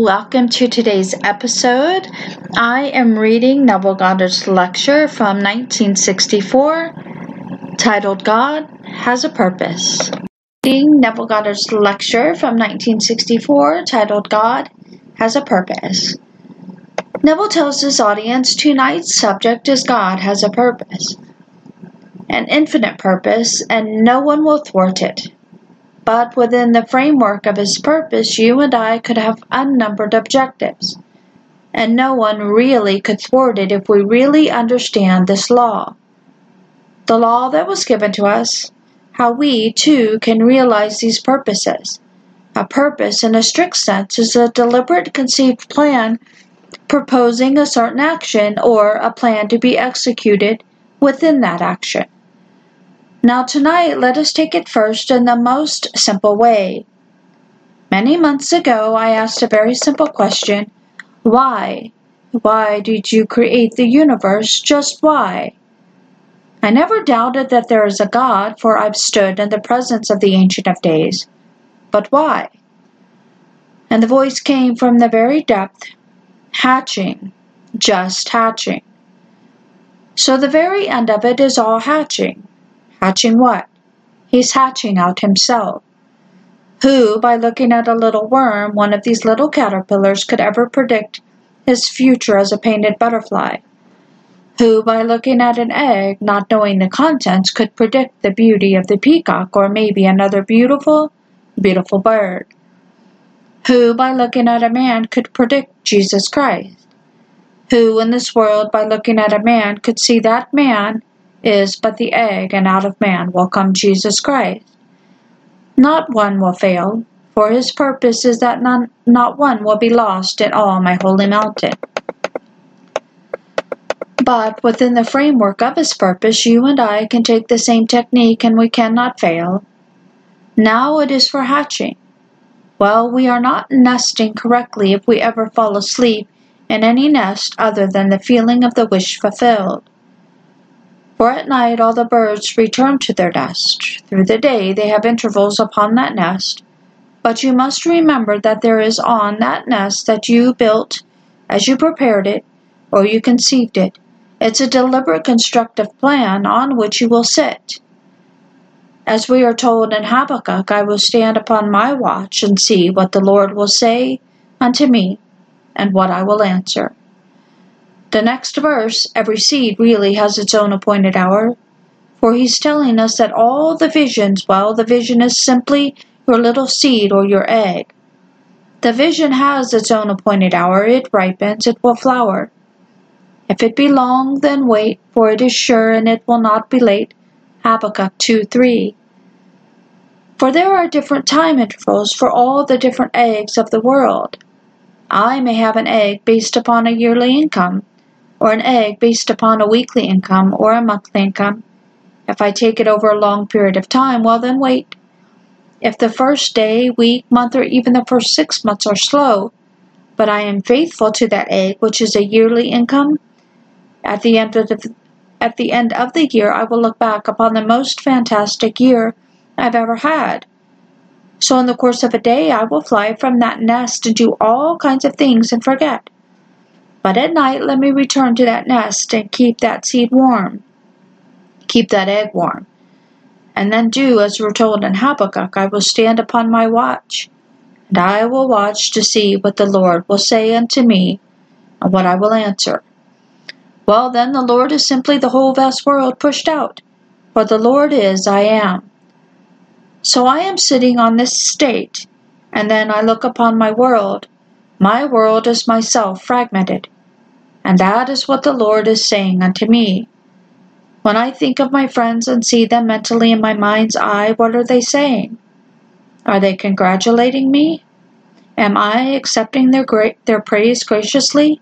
welcome to today's episode. I am reading Neville Goddard's lecture from 1964, titled God Has a Purpose. Neville Goddard's lecture from 1964, titled God Has a Purpose. Neville tells his audience tonight's subject is God has a purpose, an infinite purpose, and no one will thwart it. But within the framework of his purpose, you and I could have unnumbered objectives, and no one really could thwart it if we really understand this law, the law that was given to us, how we, too, can realize these purposes. A purpose, in a strict sense, is a deliberate conceived plan proposing a certain action or a plan to be executed within that action. Now tonight, let us take it first in the most simple way. Many months ago, I asked a very simple question, why? Why did you create the universe? Just why? I never doubted that there is a God, for I've stood in the presence of the Ancient of Days. But why? And the voice came from the very depth, hatching, just hatching. So the very end of it is all hatching. Hatching what? He's hatching out himself. Who, by looking at a little worm, one of these little caterpillars, could ever predict his future as a painted butterfly? Who, by looking at an egg, not knowing the contents, could predict the beauty of the peacock or maybe another beautiful, beautiful bird? Who, by looking at a man, could predict Jesus Christ? Who in this world, by looking at a man, could see that man is but the egg, and out of man will come Jesus Christ? Not one will fail, for his purpose is that not one will be lost in all my holy mountain. But within the framework of his purpose, you and I can take the same technique and we cannot fail. Now it is for hatching. Well, we are not nesting correctly if we ever fall asleep in any nest other than the feeling of the wish fulfilled. For at night all the birds return to their nest. Through the day they have intervals upon that nest. But you must remember that there is on that nest that you built as you prepared it or you conceived it. It's a deliberate constructive plan on which you will sit. As we are told in Habakkuk, I will stand upon my watch and see what the Lord will say unto me and what I will answer. The next verse, every seed really has its own appointed hour, for he's telling us that all the visions, well, the vision is simply your little seed or your egg. The vision has its own appointed hour. It ripens, it will flower. If it be long, then wait, for it is sure, and it will not be late. Habakkuk 2:3. For there are different time intervals for all the different eggs of the world. I may have an egg based upon a yearly income, or an egg based upon a weekly income or a monthly income. If I take it over a long period of time, well then wait. If the first day, week, month, or even the first 6 months are slow, but I am faithful to that egg, which is a yearly income, at the end of the year, I will look back upon the most fantastic year I've ever had. So in the course of a day, I will fly from that nest and do all kinds of things and forget. But at night, let me return to that nest and keep that seed warm. Keep that egg warm. And then do, as we're told in Habakkuk, I will stand upon my watch, and I will watch to see what the Lord will say unto me, and what I will answer. Well, then the Lord is simply the whole vast world pushed out, for the Lord is I am. So I am sitting on this state, and then I look upon my world. My world is myself fragmented, and that is what the Lord is saying unto me. When I think of my friends and see them mentally in my mind's eye, what are they saying? Are they congratulating me? Am I accepting their praise graciously?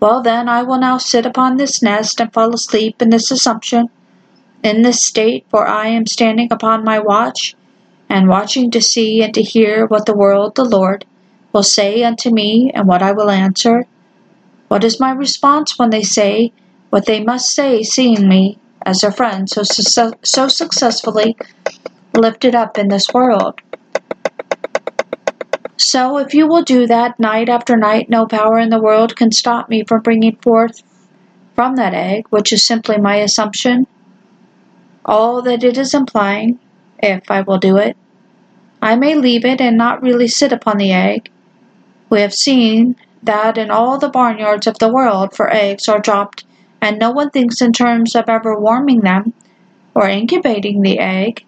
Well then, I will now sit upon this nest and fall asleep in this assumption, in this state, for I am standing upon my watch and watching to see and to hear what the world, the Lord, will say unto me and what I will answer. What is my response when they say what they must say, seeing me as their friend so successfully lifted up in this world? So if you will do that night after night, no power in the world can stop me from bringing forth from that egg, which is simply my assumption, all that it is implying, if I will do it. I may leave it and not really sit upon the egg. We have seen that in all the barnyards of the world, for eggs are dropped, and no one thinks in terms of ever warming them or incubating the egg.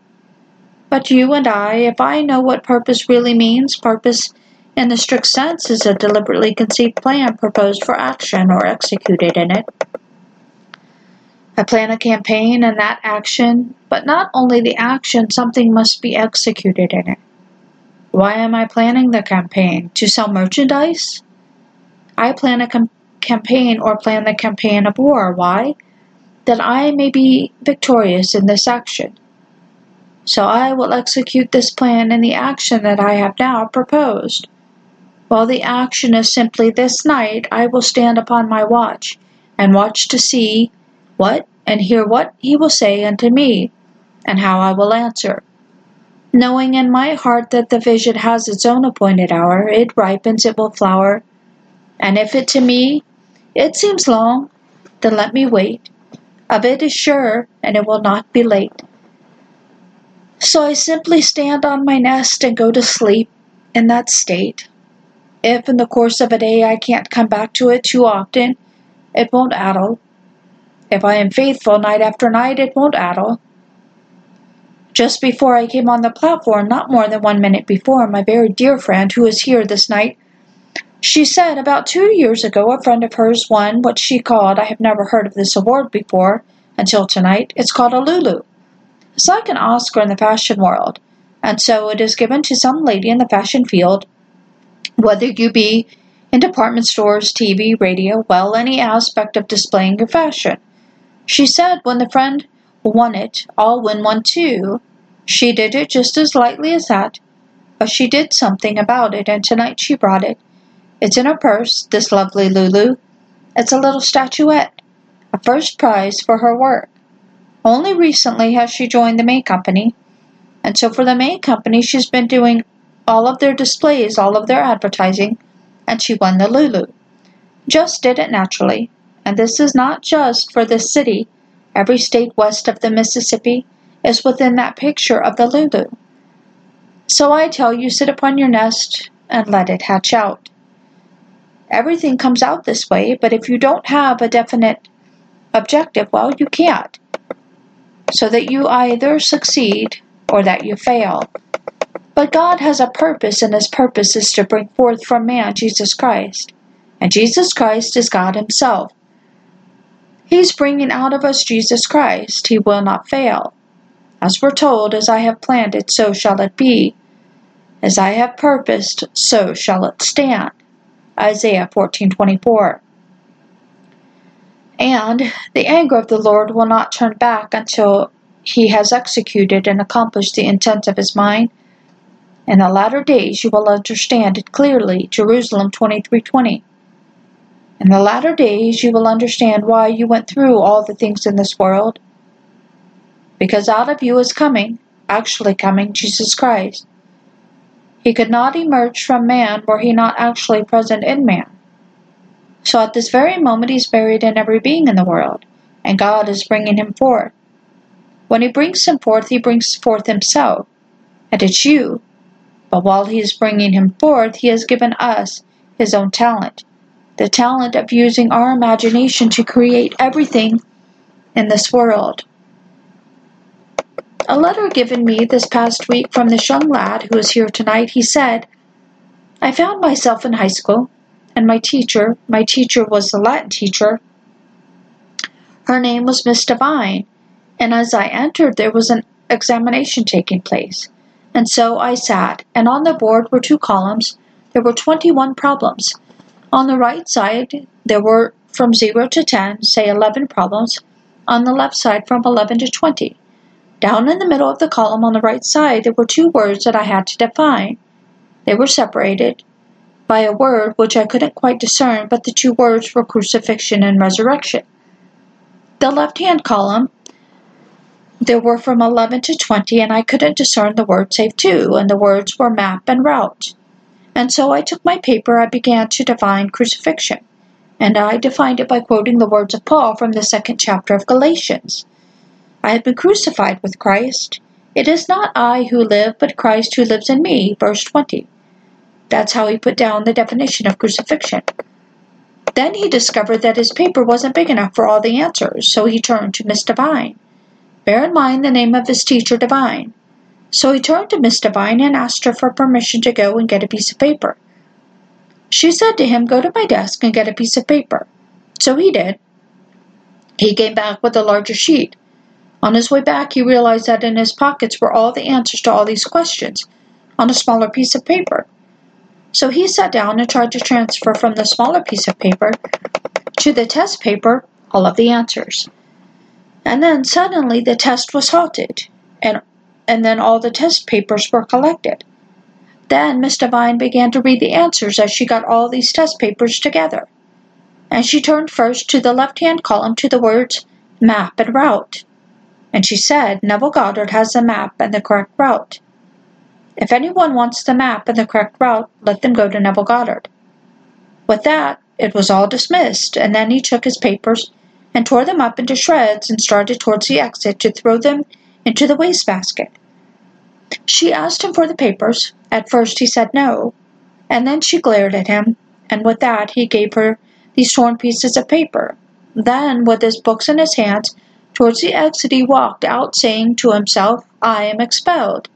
But you and I, if I know what purpose really means, purpose in the strict sense is a deliberately conceived plan proposed for action or executed in it. I plan a campaign and that action, but not only the action, something must be executed in it. Why am I planning the campaign? To sell merchandise? I plan a campaign or plan the campaign of war. Why? That I may be victorious in this action. So I will execute this plan in the action that I have now proposed. While the action is simply this night, I will stand upon my watch and watch to see what and hear what he will say unto me and how I will answer. Knowing in my heart that the vision has its own appointed hour, it ripens, it will flower. And if it to me, it seems long, then let me wait. Of it is sure, and it will not be late. So I simply stand on my nest and go to sleep in that state. If in the course of a day I can't come back to it too often, it won't addle. If I am faithful night after night, it won't addle. Just before I came on the platform, not more than 1 minute before, my very dear friend who is here this night, she said about 2 years ago a friend of hers won what she called, I have never heard of this award before until tonight, it's called a Lulu. It's like an Oscar in the fashion world, and so it is given to some lady in the fashion field, whether you be in department stores, TV, radio, well, any aspect of displaying your fashion. She said when the friend won it, all win one too. She did it just as lightly as that, but she did something about it, and tonight she brought it. It's in her purse, this lovely Lulu. It's a little statuette, a first prize for her work. Only recently has she joined the May Company, and so for the May Company she's been doing all of their displays, all of their advertising, and she won the Lulu. Just did it naturally, and this is not just for this city. Every state west of the Mississippi is within that picture of the Lulu. So I tell you, sit upon your nest and let it hatch out. Everything comes out this way, but if you don't have a definite objective, well, you can't. So that you either succeed or that you fail. But God has a purpose, and His purpose is to bring forth from man Jesus Christ. And Jesus Christ is God Himself. He's bringing out of us Jesus Christ. He will not fail. As we're told, as I have planned it, so shall it be. As I have purposed, so shall it stand. Isaiah 14:24. And the anger of the Lord will not turn back until He has executed and accomplished the intent of His mind. In the latter days you will understand it clearly. Jerusalem 23:20. In the latter days you will understand why you went through all the things in this world. Because out of you is coming, actually coming, Jesus Christ. He could not emerge from man were He not actually present in man. So at this very moment He's buried in every being in the world, and God is bringing Him forth. When He brings Him forth, He brings forth Himself, and it's you. But while He is bringing Him forth, He has given us His own talent, the talent of using our imagination to create everything in this world. A letter given me this past week from this young lad who is here tonight, he said, I found myself in high school, and my teacher was the Latin teacher. Her name was Miss Divine, and as I entered, there was an examination taking place. And so I sat, and on the board were two columns. There were 21 problems. On the right side, there were from 0 to 10, say 11 problems. On the left side, from 11 to 20. Down in the middle of the column on the right side, there were two words that I had to define. They were separated by a word which I couldn't quite discern, but the two words were crucifixion and resurrection. The left-hand column, there were from 11 to 20, and I couldn't discern the word save two, and the words were map and route. And so I took my paper, I began to define crucifixion. And I defined it by quoting the words of Paul from the 2nd chapter of Galatians. I have been crucified with Christ. It is not I who live, but Christ who lives in me, verse 20. That's how he put down the definition of crucifixion. Then he discovered that his paper wasn't big enough for all the answers, so he turned to Miss Divine. Bear in mind the name of his teacher, Divine. So he turned to Miss Divine and asked her for permission to go and get a piece of paper. She said to him, "Go to my desk and get a piece of paper." So he did. He came back with a larger sheet. On his way back, he realized that in his pockets were all the answers to all these questions on a smaller piece of paper. So he sat down and tried to transfer from the smaller piece of paper to the test paper all of the answers. And then suddenly the test was halted, and then all the test papers were collected. Then Miss Divine began to read the answers as she got all these test papers together. And she turned first to the left-hand column to the words map and route. And she said, "Neville Goddard has the map and the correct route. If anyone wants the map and the correct route, let them go to Neville Goddard." With that, it was all dismissed, and then he took his papers and tore them up into shreds and started towards the exit to throw them into the wastebasket. She asked him for the papers. At first he said no, and then she glared at him, and with that he gave her these torn pieces of paper. Then, with his books in his hands, towards the exit he walked out, saying to himself, "I am expelled."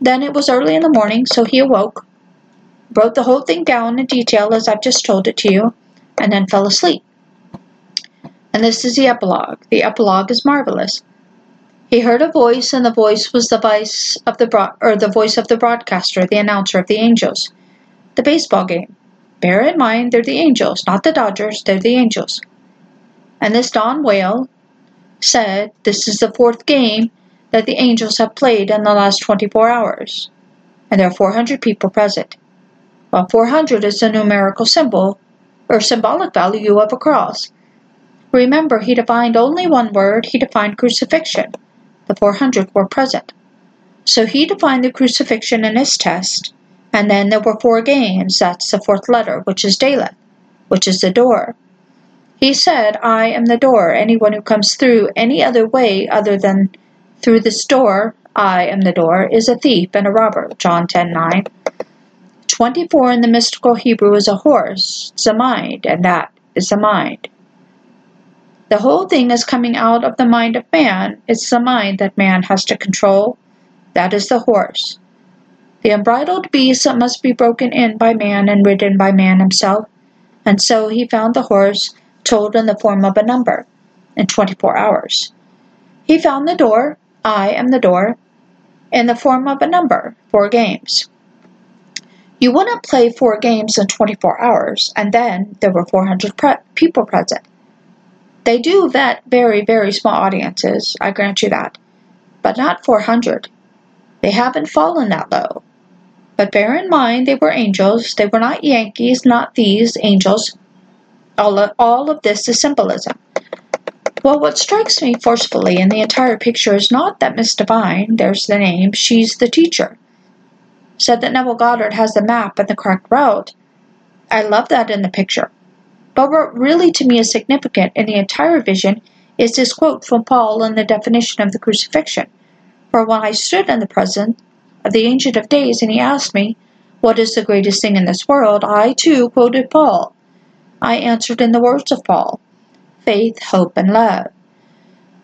Then it was early in the morning, so he awoke, wrote the whole thing down in detail as I've just told it to you, and then fell asleep. And this is the epilogue. The epilogue is marvelous. He heard a voice, and the voice was the voice of the broadcaster, the announcer of the Angels. The baseball game. Bear in mind, they're the Angels, not the Dodgers, they're the Angels. And this Don Whale said, "This is the 4th game that the Angels have played in the last 24 hours, and there are 400 people present." Well, 400 is the numerical symbol, or symbolic value of a cross. Remember, he defined only one word, he defined crucifixion. The 400 were present. So he defined the crucifixion in his test, and then there were 4 games, that's the 4th letter, which is Daleth, which is the door. He said, "I am the door, anyone who comes through any other way other than through this door, I am the door, is a thief and a robber," John 10:9. 24 in the mystical Hebrew is a horse, it's a mind, and that is the mind. The whole thing is coming out of the mind of man. It's the mind that man has to control. That is the horse. The unbridled beast that must be broken in by man and ridden by man himself. And so he found the horse told in the form of a number in 24 hours. He found the door, I am the door, in the form of a number, 4 games. You wouldn't play 4 games in 24 hours, and then there were 400 people present. They do vet very, very small audiences, I grant you that, but not 400. They haven't fallen that low. But bear in mind, they were Angels, they were not Yankees, not these Angels. All of this is symbolism. Well, what strikes me forcefully in the entire picture is not that Miss Divine, there's the name, she's the teacher, said that Neville Goddard has the map and the correct route. I love that in the picture. But what really to me is significant in the entire vision is this quote from Paul in the definition of the crucifixion. "For when I stood in the presence of the Ancient of Days and he asked me, 'What is the greatest thing in this world?' I too quoted Paul. I answered in the words of Paul. Faith, hope, and love.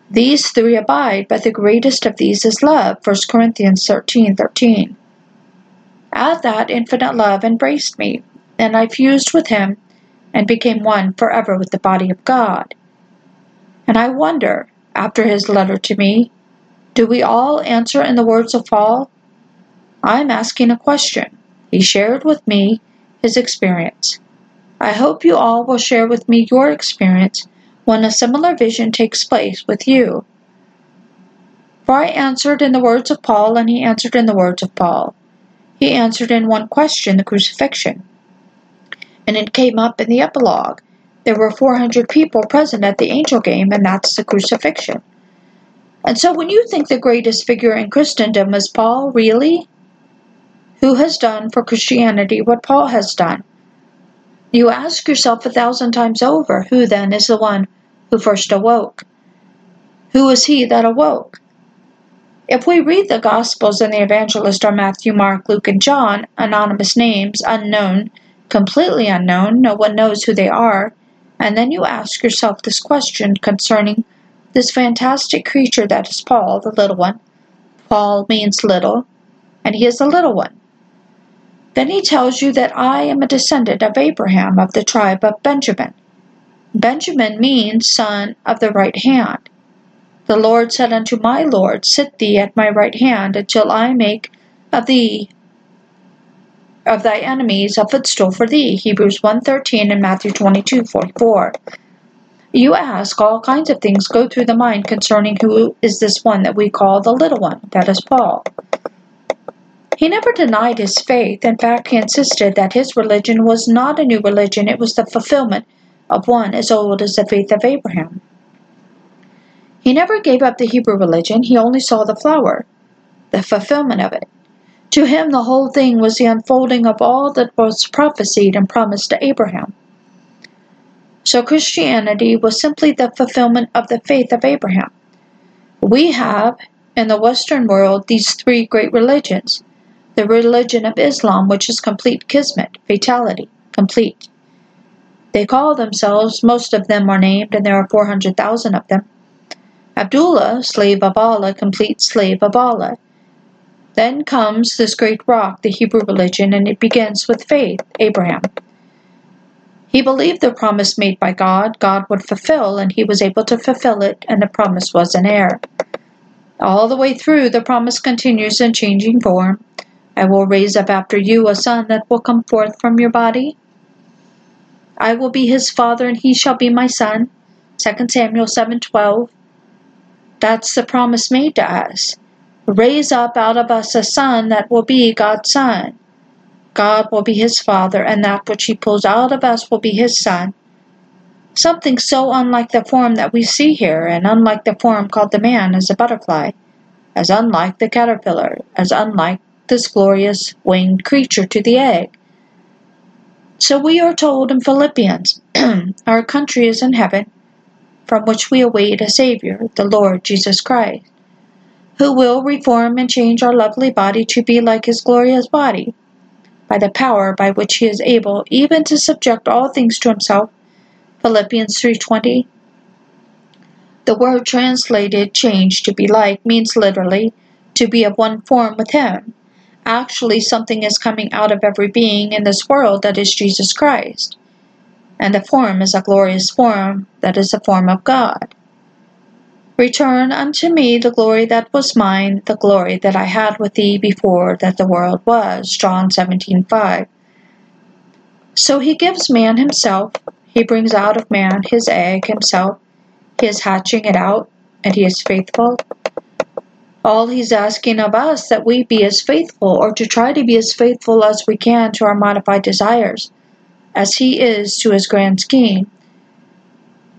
These 3 abide, but the greatest of these is love," 1 Corinthians 13:13. At that, infinite love embraced me, and I fused with him and became one forever with the body of God. And I wonder, after his letter to me, do we all answer in the words of Paul? I'm asking a question. He shared with me his experience. I hope you all will share with me your experience when a similar vision takes place with you. For I answered in the words of Paul, and he answered in the words of Paul. He answered in one question, the crucifixion. And it came up in the epilogue. There were 400 people present at the angel game, and that's the crucifixion. And so when you think the greatest figure in Christendom is Paul, really? who has done for Christianity what Paul has done. You ask yourself 1,000 times over, who then is the one who first awoke? Who is he that awoke? If we read the Gospels and the Evangelists are Matthew, Mark, Luke, and John, anonymous names, unknown, completely unknown, no one knows who they are, and then you ask yourself this question concerning this fantastic creature that is Paul, the little one. Paul means little, and he is the little one. Then he tells you that I am a descendant of Abraham, of the tribe of Benjamin. Benjamin means son of the right hand. The Lord said unto my Lord, sit thee at my right hand until I make of thee, of thy enemies, a footstool for thee. Hebrews 1:13 and Matthew 22:44. You ask, all kinds of things go through the mind concerning who is this one that we call the little one, that is Paul. He never denied his faith. In fact, he insisted that his religion was not a new religion. It was the fulfillment of one as old as the faith of Abraham. He never gave up the Hebrew religion. He only saw the flower, the fulfillment of it. To him, the whole thing was the unfolding of all that was prophesied and promised to Abraham. So Christianity was simply the fulfillment of the faith of Abraham. We have, in the Western world, these three great religions. The religion of Islam, which is complete kismet, fatality, complete. They call themselves, most of them are named, and there are 400,000 of them. Abdullah, slave of Allah, complete slave of Allah. Then comes this great rock, the Hebrew religion, and it begins with faith, Abraham. He believed the promise made by God, God would fulfill, and he was able to fulfill it, and the promise was an heir. All the way through, the promise continues in changing form. I will raise up after you a son that will come forth from your body. I will be his father, and he shall be my son. 2 Samuel 7:12. That's the promise made to us. Raise up out of us a son that will be God's son. God will be his father, and that which he pulls out of us will be his son. Something so unlike the form that we see here, and unlike the form called the man as a butterfly, as unlike the caterpillar, as unlike this glorious winged creature to the egg. So we are told in Philippians, our country is in heaven, from which we await a Savior, the Lord Jesus Christ, who will reform and change our lovely body to be like his glorious body, by the power by which he is able even to subject all things to himself. Philippians 3:20. The word translated change to be like means literally to be of one form with him. Actually, something is coming out of every being in this world that is Jesus Christ. And the form is a glorious form that is the form of God. Return unto me the glory that was mine, the glory that I had with thee before that the world was. John 17:5. So he gives man himself. He brings out of man his egg himself. He is hatching it out, and he is faithful. All he's asking of us that we be as faithful, or to try to be as faithful as we can to our modified desires, as he is to his grand scheme,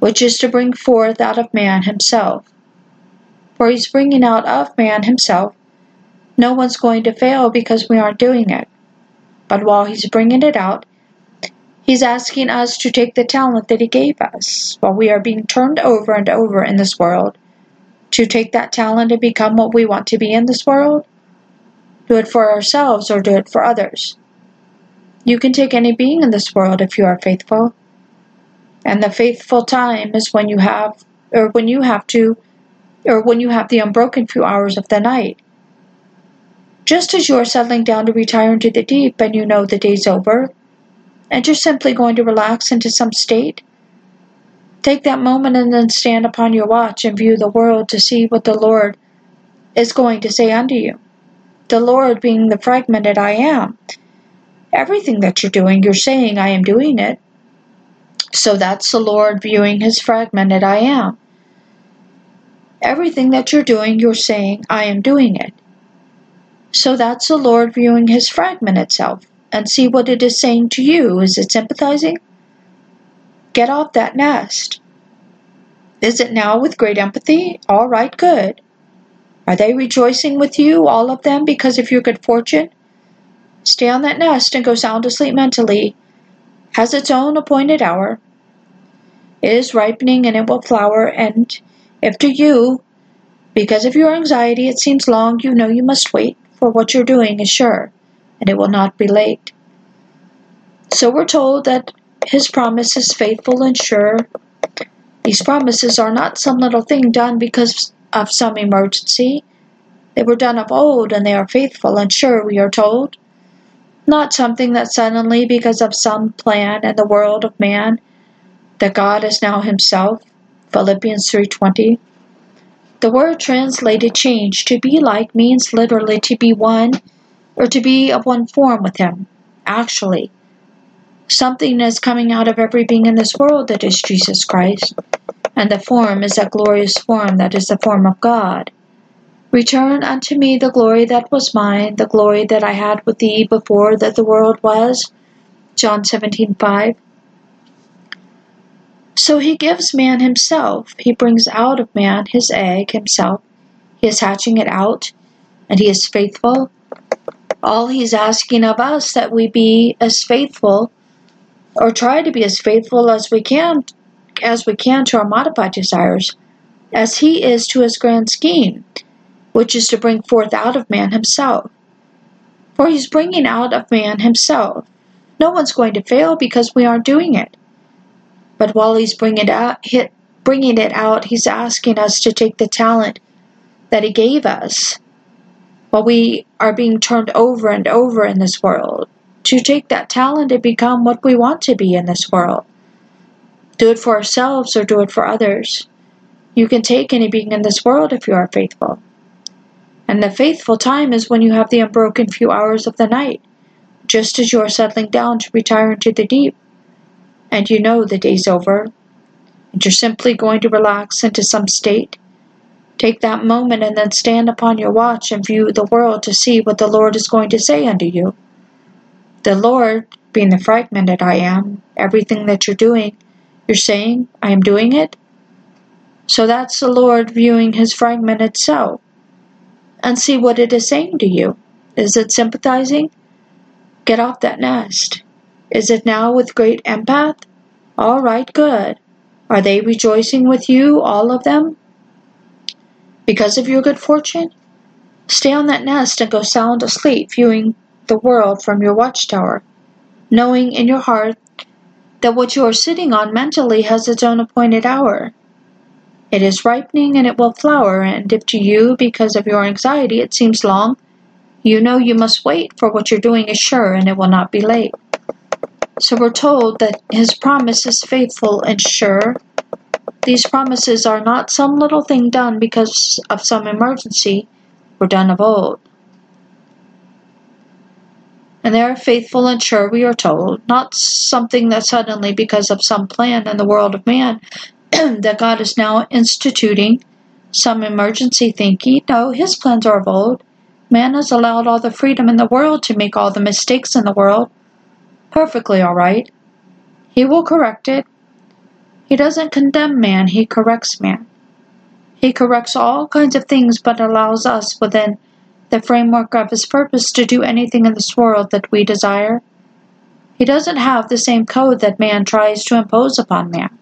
which is to bring forth out of man himself. For he's bringing out of man himself. No one's going to fail because we aren't doing it. But while he's bringing it out, he's asking us to take the talent that he gave us, while we are being turned over and over in this world, to take that talent and become what we want to be in this world. Do it for ourselves or do it for others. You can take any being in this world if you are faithful. And the faithful time is when you have the unbroken few hours of the night. Just as you are settling down to retire into the deep and you know the day's over, and you're simply going to relax into some state, take that moment and then stand upon your watch and view the world to see what the Lord is going to say unto you. The Lord being the fragmented I am. Everything that you're doing, you're saying, I am doing it. So that's the Lord viewing his fragmented I am. Everything that you're doing, you're saying, I am doing it. So that's the Lord viewing his fragmented self. And see what it is saying to you. Is it sympathizing? Get off that nest. Is it now with great empathy? All right, good. Are they rejoicing with you, all of them, because of your good fortune? stay on that nest and go sound asleep mentally, has its own appointed hour. It is ripening and it will flower, and if to you, because of your anxiety, it seems long, you know you must wait, for what you're doing is sure, and it will not be late. So we're told that his promise is faithful and sure. These promises are not some little thing done because of some emergency. They were done of old, and they are faithful and sure, we are told. Not something that suddenly, because of some plan in the world of man, that God is now himself. Philippians 3:20. The word translated change, to be like, means literally to be one, or to be of one form with him. Actually, something is coming out of every being in this world that is Jesus Christ, and the form is that glorious form that is the form of God. Return unto me the glory that was mine, the glory that I had with thee before that the world was. John 17:5. So he gives man himself. He brings out of man his egg himself. He is hatching it out, and he is faithful. All he's asking of us that we be as faithful, or try to be as faithful as we can to our modified desires, as he is to his grand scheme, which is to bring forth out of man himself. For he's bringing out of man himself. No one's going to fail because we aren't doing it. But while he's bringing it out, he's asking us to take the talent that he gave us, while we are being turned over and over in this world, to take that talent and become what we want to be in this world. Do it for ourselves or do it for others. You can take any being in this world if you are faithful. And the faithful time is when you have the unbroken few hours of the night, just as you are settling down to retire into the deep, and you know the day's over, and you're simply going to relax into some state. Take that moment and then stand upon your watch and view the world to see what the Lord is going to say unto you. The Lord, being the fragmented I am, everything that you're doing, you're saying, I am doing it. So that's the Lord viewing his fragmented self, and see what it is saying to you. Is it sympathizing? Get off that nest. Is it now with great empath? All right, good. Are they rejoicing with you, all of them? Because of your good fortune? Stay on that nest and go sound asleep, viewing the world from your watchtower, knowing in your heart that what you are sitting on mentally has its own appointed hour. It is ripening and it will flower, and if to you, because of your anxiety, it seems long, you know you must wait, for what you're doing is sure, and it will not be late. So we're told that his promise is faithful and sure. These promises are not some little thing done because of some emergency, were done of old. And they are faithful and sure, we are told, not something that suddenly, because of some plan in the world of man, that God is now instituting some emergency thinking. No, his plans are of old. Man has allowed all the freedom in the world to make all the mistakes in the world. Perfectly all right. He will correct it. He doesn't condemn man, he corrects man. He corrects all kinds of things, but allows us within the framework of his purpose to do anything in this world that we desire. He doesn't have the same code that man tries to impose upon man.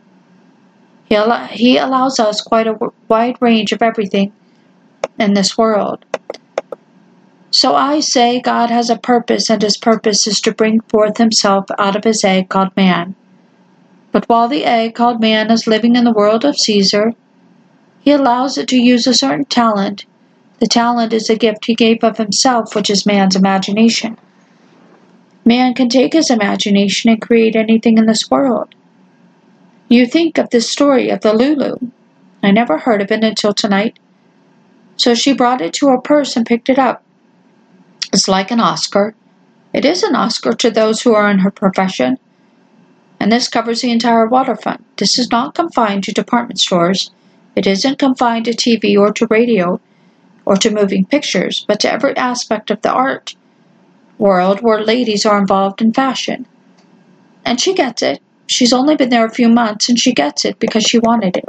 He allows us quite a wide range of everything in this world. So I say God has a purpose, and his purpose is to bring forth himself out of his egg called man. But while the egg called man is living in the world of Caesar, he allows it to use a certain talent. The talent is a gift he gave of himself, which is man's imagination. Man can take his imagination and create anything in this world. You think of this story of the Lulu. I never heard of it until tonight. So she brought it to her purse and picked it up. It's like an Oscar. It is an Oscar to those who are in her profession. And this covers the entire waterfront. This is not confined to department stores. It isn't confined to TV or to radio or to moving pictures, but to every aspect of the art world where ladies are involved in fashion. And she gets it. She's only been there a few months, and she gets it because she wanted it.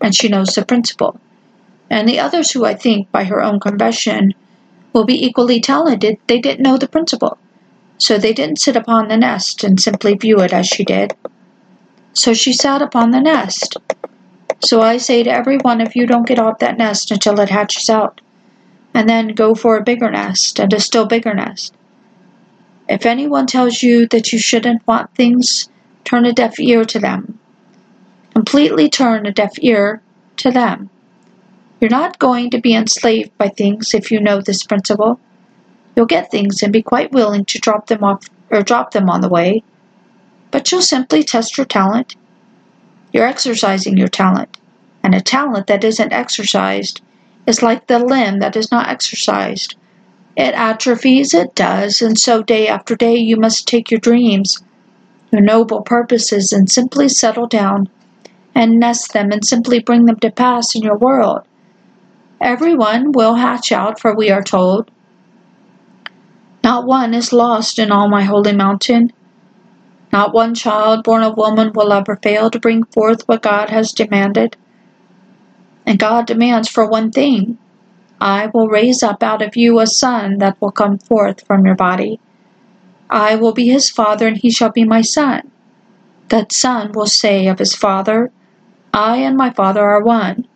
And she knows the principle. And the others who, I think, by her own confession, will be equally talented, they didn't know the principle. so they didn't sit upon the nest and simply view it as she did. So she sat upon the nest. So I say to every one of you, don't get off that nest until it hatches out, and then go for a bigger nest and a still bigger nest. If anyone tells you that you shouldn't want things, turn a deaf ear to them. Completely turn a deaf ear to them. You're not going to be enslaved by things if you know this principle. You'll get things and be quite willing to drop them on the way, but you'll simply test your talent. You're exercising your talent, and a talent that isn't exercised is like the limb that is not exercised. It atrophies, it does, and so day after day you must take your dreams, your noble purposes, and simply settle down and nest them and simply bring them to pass in your world. Everyone will hatch out, for we are told, not one is lost in all my holy mountain. Not one child born of woman will ever fail to bring forth what God has demanded. And God demands for one thing. I will raise up out of you a son that will come forth from your body. I will be his father, and he shall be my son. That son will say of his father, I and my father are one,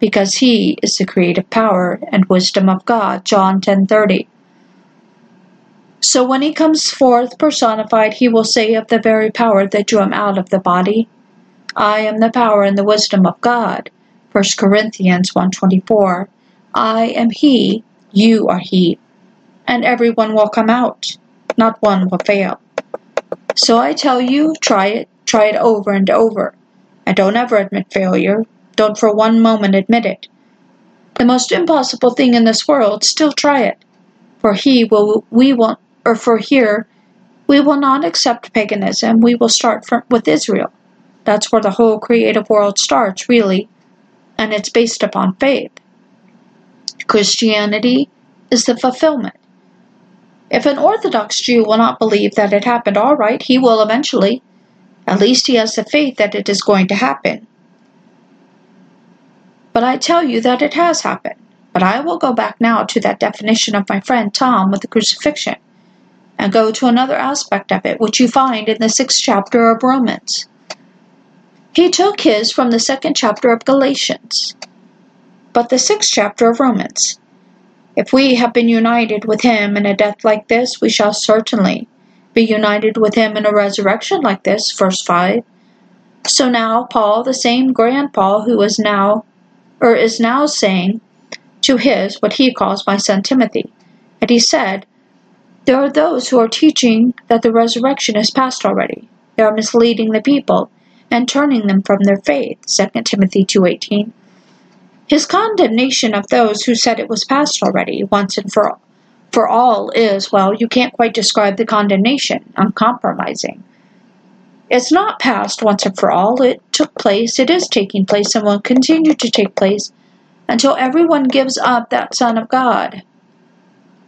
because he is the creative power and wisdom of God. John 10:30. So when he comes forth personified, he will say of the very power that drew him out of the body, I am the power and the wisdom of God. 1 Corinthians 1:24. I am he, you are he, and everyone will come out. Not one will fail. So I tell you, try it over and over, and don't ever admit failure. Don't for one moment admit it. The most impossible thing in this world, still try it. For here we will not accept paganism. We will start with Israel. That's where the whole creative world starts, really, and it's based upon faith. Christianity is the fulfillment. If an Orthodox Jew will not believe that it happened, all right, he will eventually. At least he has the faith that it is going to happen. But I tell you that it has happened. But I will go back now to that definition of my friend Tom with the crucifixion, and go to another aspect of it, which you find in the 6th chapter of Romans. He took his from the 2nd chapter of Galatians, but the 6th chapter of Romans. If we have been united with him in a death like this, we shall certainly be united with him in a resurrection like this, verse 5. So now Paul, the same grand Paul who is now saying to his, what he calls my son Timothy. And he said, there are those who are teaching that the resurrection is past already. They are misleading the people and turning them from their faith. 2 Timothy 2:18. His condemnation of those who said it was past already, once and for all, is, well, you can't quite describe the condemnation. Uncompromising. It's not past once and for all. It took place, it is taking place, and will continue to take place until everyone gives up that Son of God.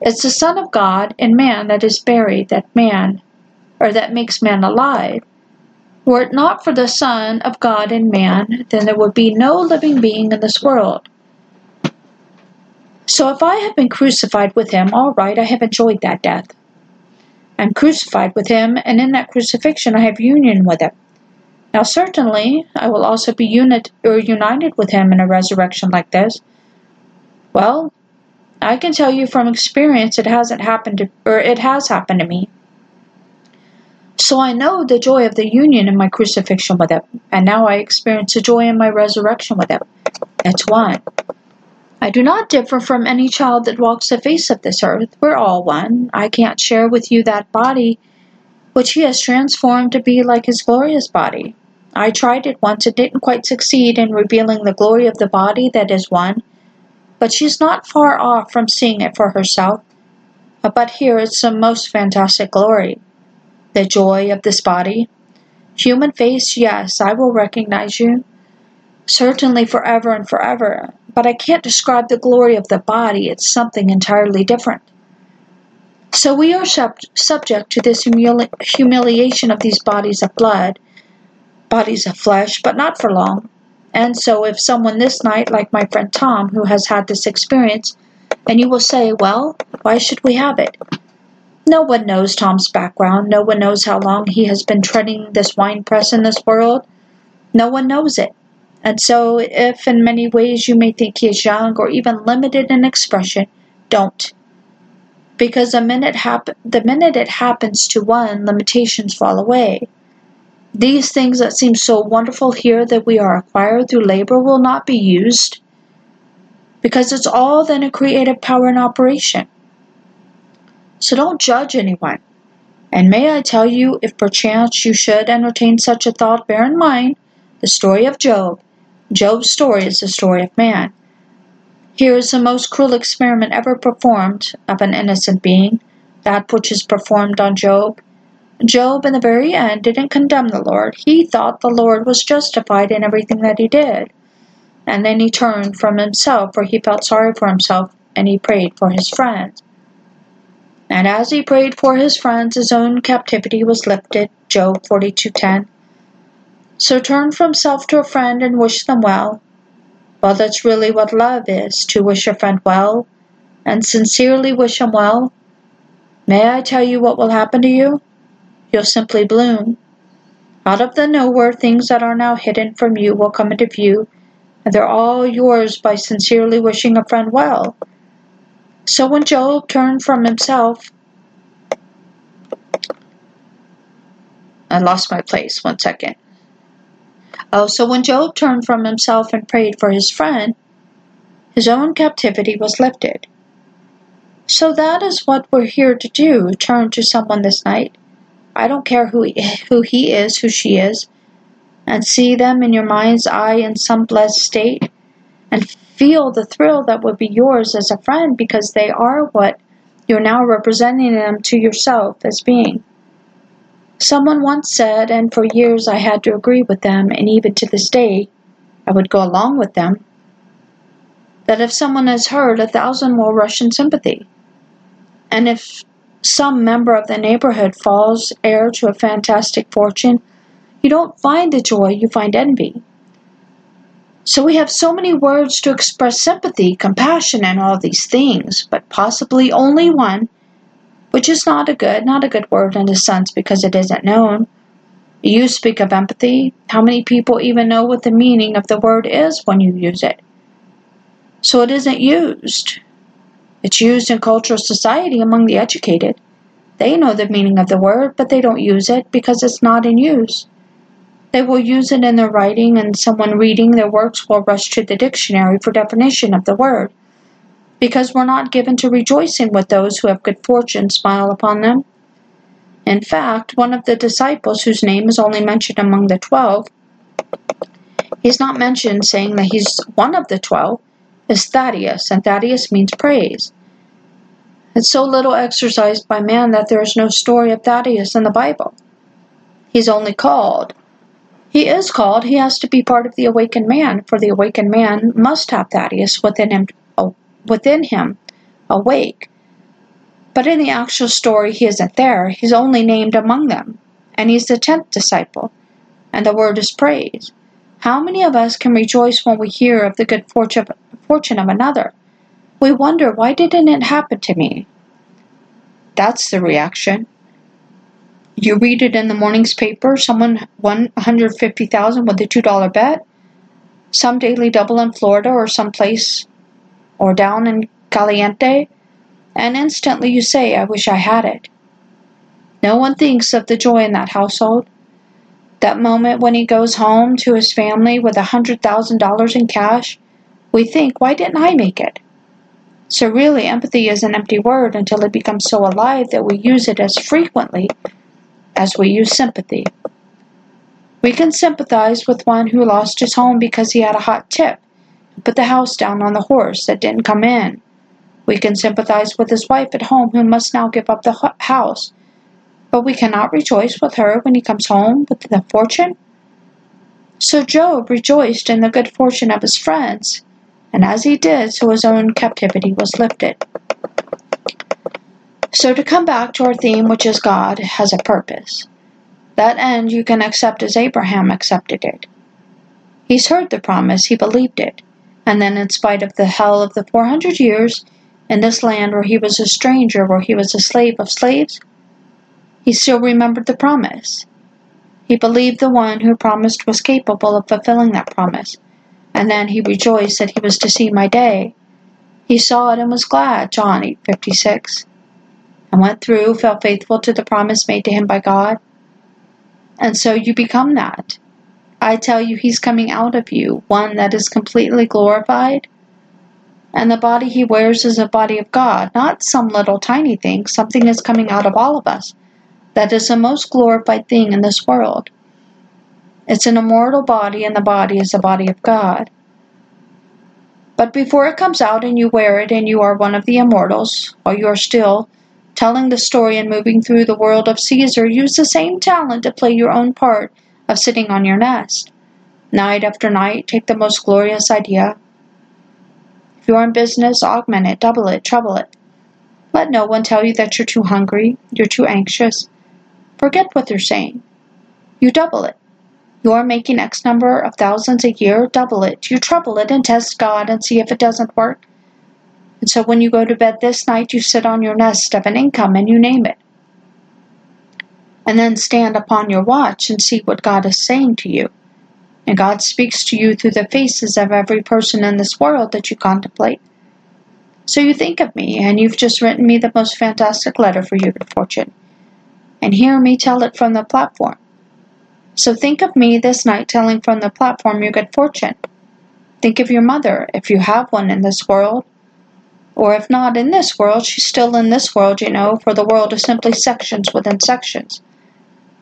It's the Son of God in man that is buried, that makes man alive. Were it not for the Son of God in man, then there would be no living being in this world. So if I have been crucified with him, all right, I have enjoyed that death. I'm crucified with him, and in that crucifixion I have union with him. Now certainly, I will also be united with him in a resurrection like this. Well, I can tell you from experience it has happened to me. So I know the joy of the union in my crucifixion with him, and now I experience the joy in my resurrection with him. That's one. I do not differ from any child that walks the face of this earth. We're all one. I can't share with you that body which he has transformed to be like his glorious body. I tried it once. It didn't quite succeed in revealing the glory of the body that is one, but she's not far off from seeing it for herself. But here it's the most fantastic glory, the joy of this body. Human face, yes, I will recognize you, certainly forever and forever, but I can't describe the glory of the body. It's something entirely different. So we are subject to this humiliation of these bodies of blood, bodies of flesh, but not for long. And so if someone this night, like my friend Tom, who has had this experience, and you will say, well, why should we have it? No one knows Tom's background. No one knows how long he has been treading this winepress in this world. No one knows it. And so if in many ways you may think he is young or even limited in expression, don't. Because the minute it happens to one, limitations fall away. These things that seem so wonderful here that we are acquired through labor will not be used, because it's all then a creative power in operation. So don't judge anyone. And may I tell you, if perchance you should entertain such a thought, bear in mind the story of Job. Job's story is the story of man. Here is the most cruel experiment ever performed of an innocent being, that which is performed on Job. Job, in the very end, didn't condemn the Lord. He thought the Lord was justified in everything that he did. And then he turned from himself, for he felt sorry for himself, and he prayed for his friends. And as he prayed for his friends, his own captivity was lifted. Job 42:10. So turn from self to a friend and wish them well. Well, that's really what love is, to wish a friend well, and sincerely wish him well. May I tell you what will happen to you? You'll simply bloom. Out of the nowhere, things that are now hidden from you will come into view, and they're all yours by sincerely wishing a friend well. So when Job turned from himself... I lost my place, one second. So when Job turned from himself and prayed for his friend, his own captivity was lifted. So that is what we're here to do, turn to someone this night. I don't care who he is, who she is, and see them in your mind's eye in some blessed state, and feel the thrill that would be yours as a friend, because they are what you're now representing them to yourself as being. Someone once said, and for years I had to agree with them, and even to this day I would go along with them, that if someone has heard, 1,000 will rush in sympathy. And if some member of the neighborhood falls heir to a fantastic fortune, you don't find the joy, you find envy. So we have so many words to express sympathy, compassion, and all these things, but possibly only one, which is not a good word in a sense, because it isn't known. You speak of empathy. How many people even know what the meaning of the word is when you use it? So it isn't used. It's used in cultural society among the educated. They know the meaning of the word, but they don't use it because it's not in use. They will use it in their writing, and someone reading their works will rush to the dictionary for definition of the word, because we're not given to rejoicing with those who have good fortune smile upon them. In fact, one of the disciples, whose name is only mentioned among the 12, he's not mentioned saying that he's one of the 12, is Thaddeus, and Thaddeus means praise. It's so little exercised by man that there is no story of Thaddeus in the Bible. He's only called. He is called. He has to be part of the awakened man, for the awakened man must have Thaddeus within him, awake. But in the actual story, he isn't there. He's only named among them, and he's the 10th disciple, and the word is praise. How many of us can rejoice when we hear of the good fortune of another? We wonder, why didn't it happen to me? That's the reaction. You read it in the morning's paper, someone won $150,000 with a $2 bet, some daily double in Florida or someplace, or down in Caliente, and instantly you say, I wish I had it. No one thinks of the joy in that household. That moment when he goes home to his family with $100,000 in cash, we think, why didn't I make it? So really, empathy is an empty word until it becomes so alive that we use it as frequently as we use sympathy. We can sympathize with one who lost his home because he had a hot tip and put the house down on the horse that didn't come in. We can sympathize with his wife at home who must now give up the house. But we cannot rejoice with her when he comes home with the fortune. So Job rejoiced in the good fortune of his friends, and as he did, so his own captivity was lifted. So to come back to our theme, which is God has a purpose. That end you can accept as Abraham accepted it. He's heard the promise, he believed it, and then in spite of the hell of the 400 years, in this land where he was a stranger, where he was a slave of slaves, he still remembered the promise. He believed the one who promised was capable of fulfilling that promise, and then he rejoiced that he was to see my day. He saw it and was glad, John 8:56, and went through, fell faithful to the promise made to him by God. And so you become that. I tell you, he's coming out of you, one that is completely glorified. And the body he wears is a body of God, not some little tiny thing. Something is coming out of all of us. That is the most glorified thing in this world. It's an immortal body, and the body is the body of God. But before it comes out and you wear it and you are one of the immortals, while you are still telling the story and moving through the world of Caesar, use the same talent to play your own part of sitting on your nest. Night after night, take the most glorious idea. If you are in business, augment it, double it, treble it. Let no one tell you that you're too hungry, you're too anxious. Forget what they're saying. You double it. You are making X number of thousands a year, double it. You treble it and test God and see if it doesn't work. And so when you go to bed this night, you sit on your nest of an income and you name it. And then stand upon your watch and see what God is saying to you. And God speaks to you through the faces of every person in this world that you contemplate. So you think of me, and you've just written me the most fantastic letter for you to fortune. And hear me tell it from the platform. So think of me this night telling from the platform your good fortune. Think of your mother, if you have one in this world. Or if not in this world, she's still in this world, you know, for the world is simply sections within sections.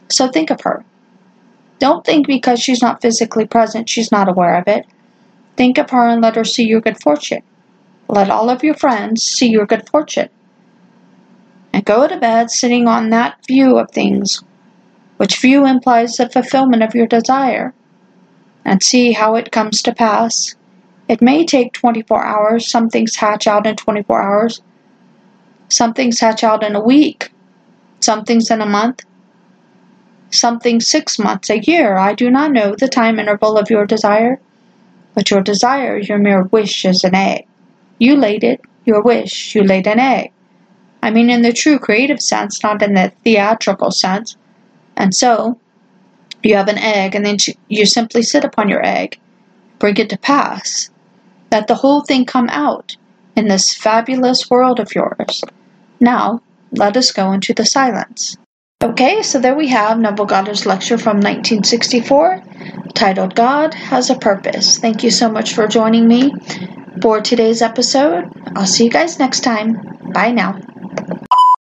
So think of her. Don't think because she's not physically present, she's not aware of it. Think of her and let her see your good fortune. Let all of your friends see your good fortune. And go to bed sitting on that view of things, which view implies the fulfillment of your desire. And see how it comes to pass. It may take 24 hours. Some things hatch out in 24 hours. Some things hatch out in a week. Some things in a month. Some things 6 months, a year. I do not know the time interval of your desire. But your desire, your mere wish, is an egg. You laid it, your wish, you laid an egg. I mean in the true creative sense, not in the theatrical sense. And so, you have an egg, and then you simply sit upon your egg. Bring it to pass. Let the whole thing come out in this fabulous world of yours. Now, let us go into the silence. Okay, so there we have Neville Goddard's lecture from 1964, titled God Has a Purpose. Thank you so much for joining me for today's episode. I'll see you guys next time. Bye now.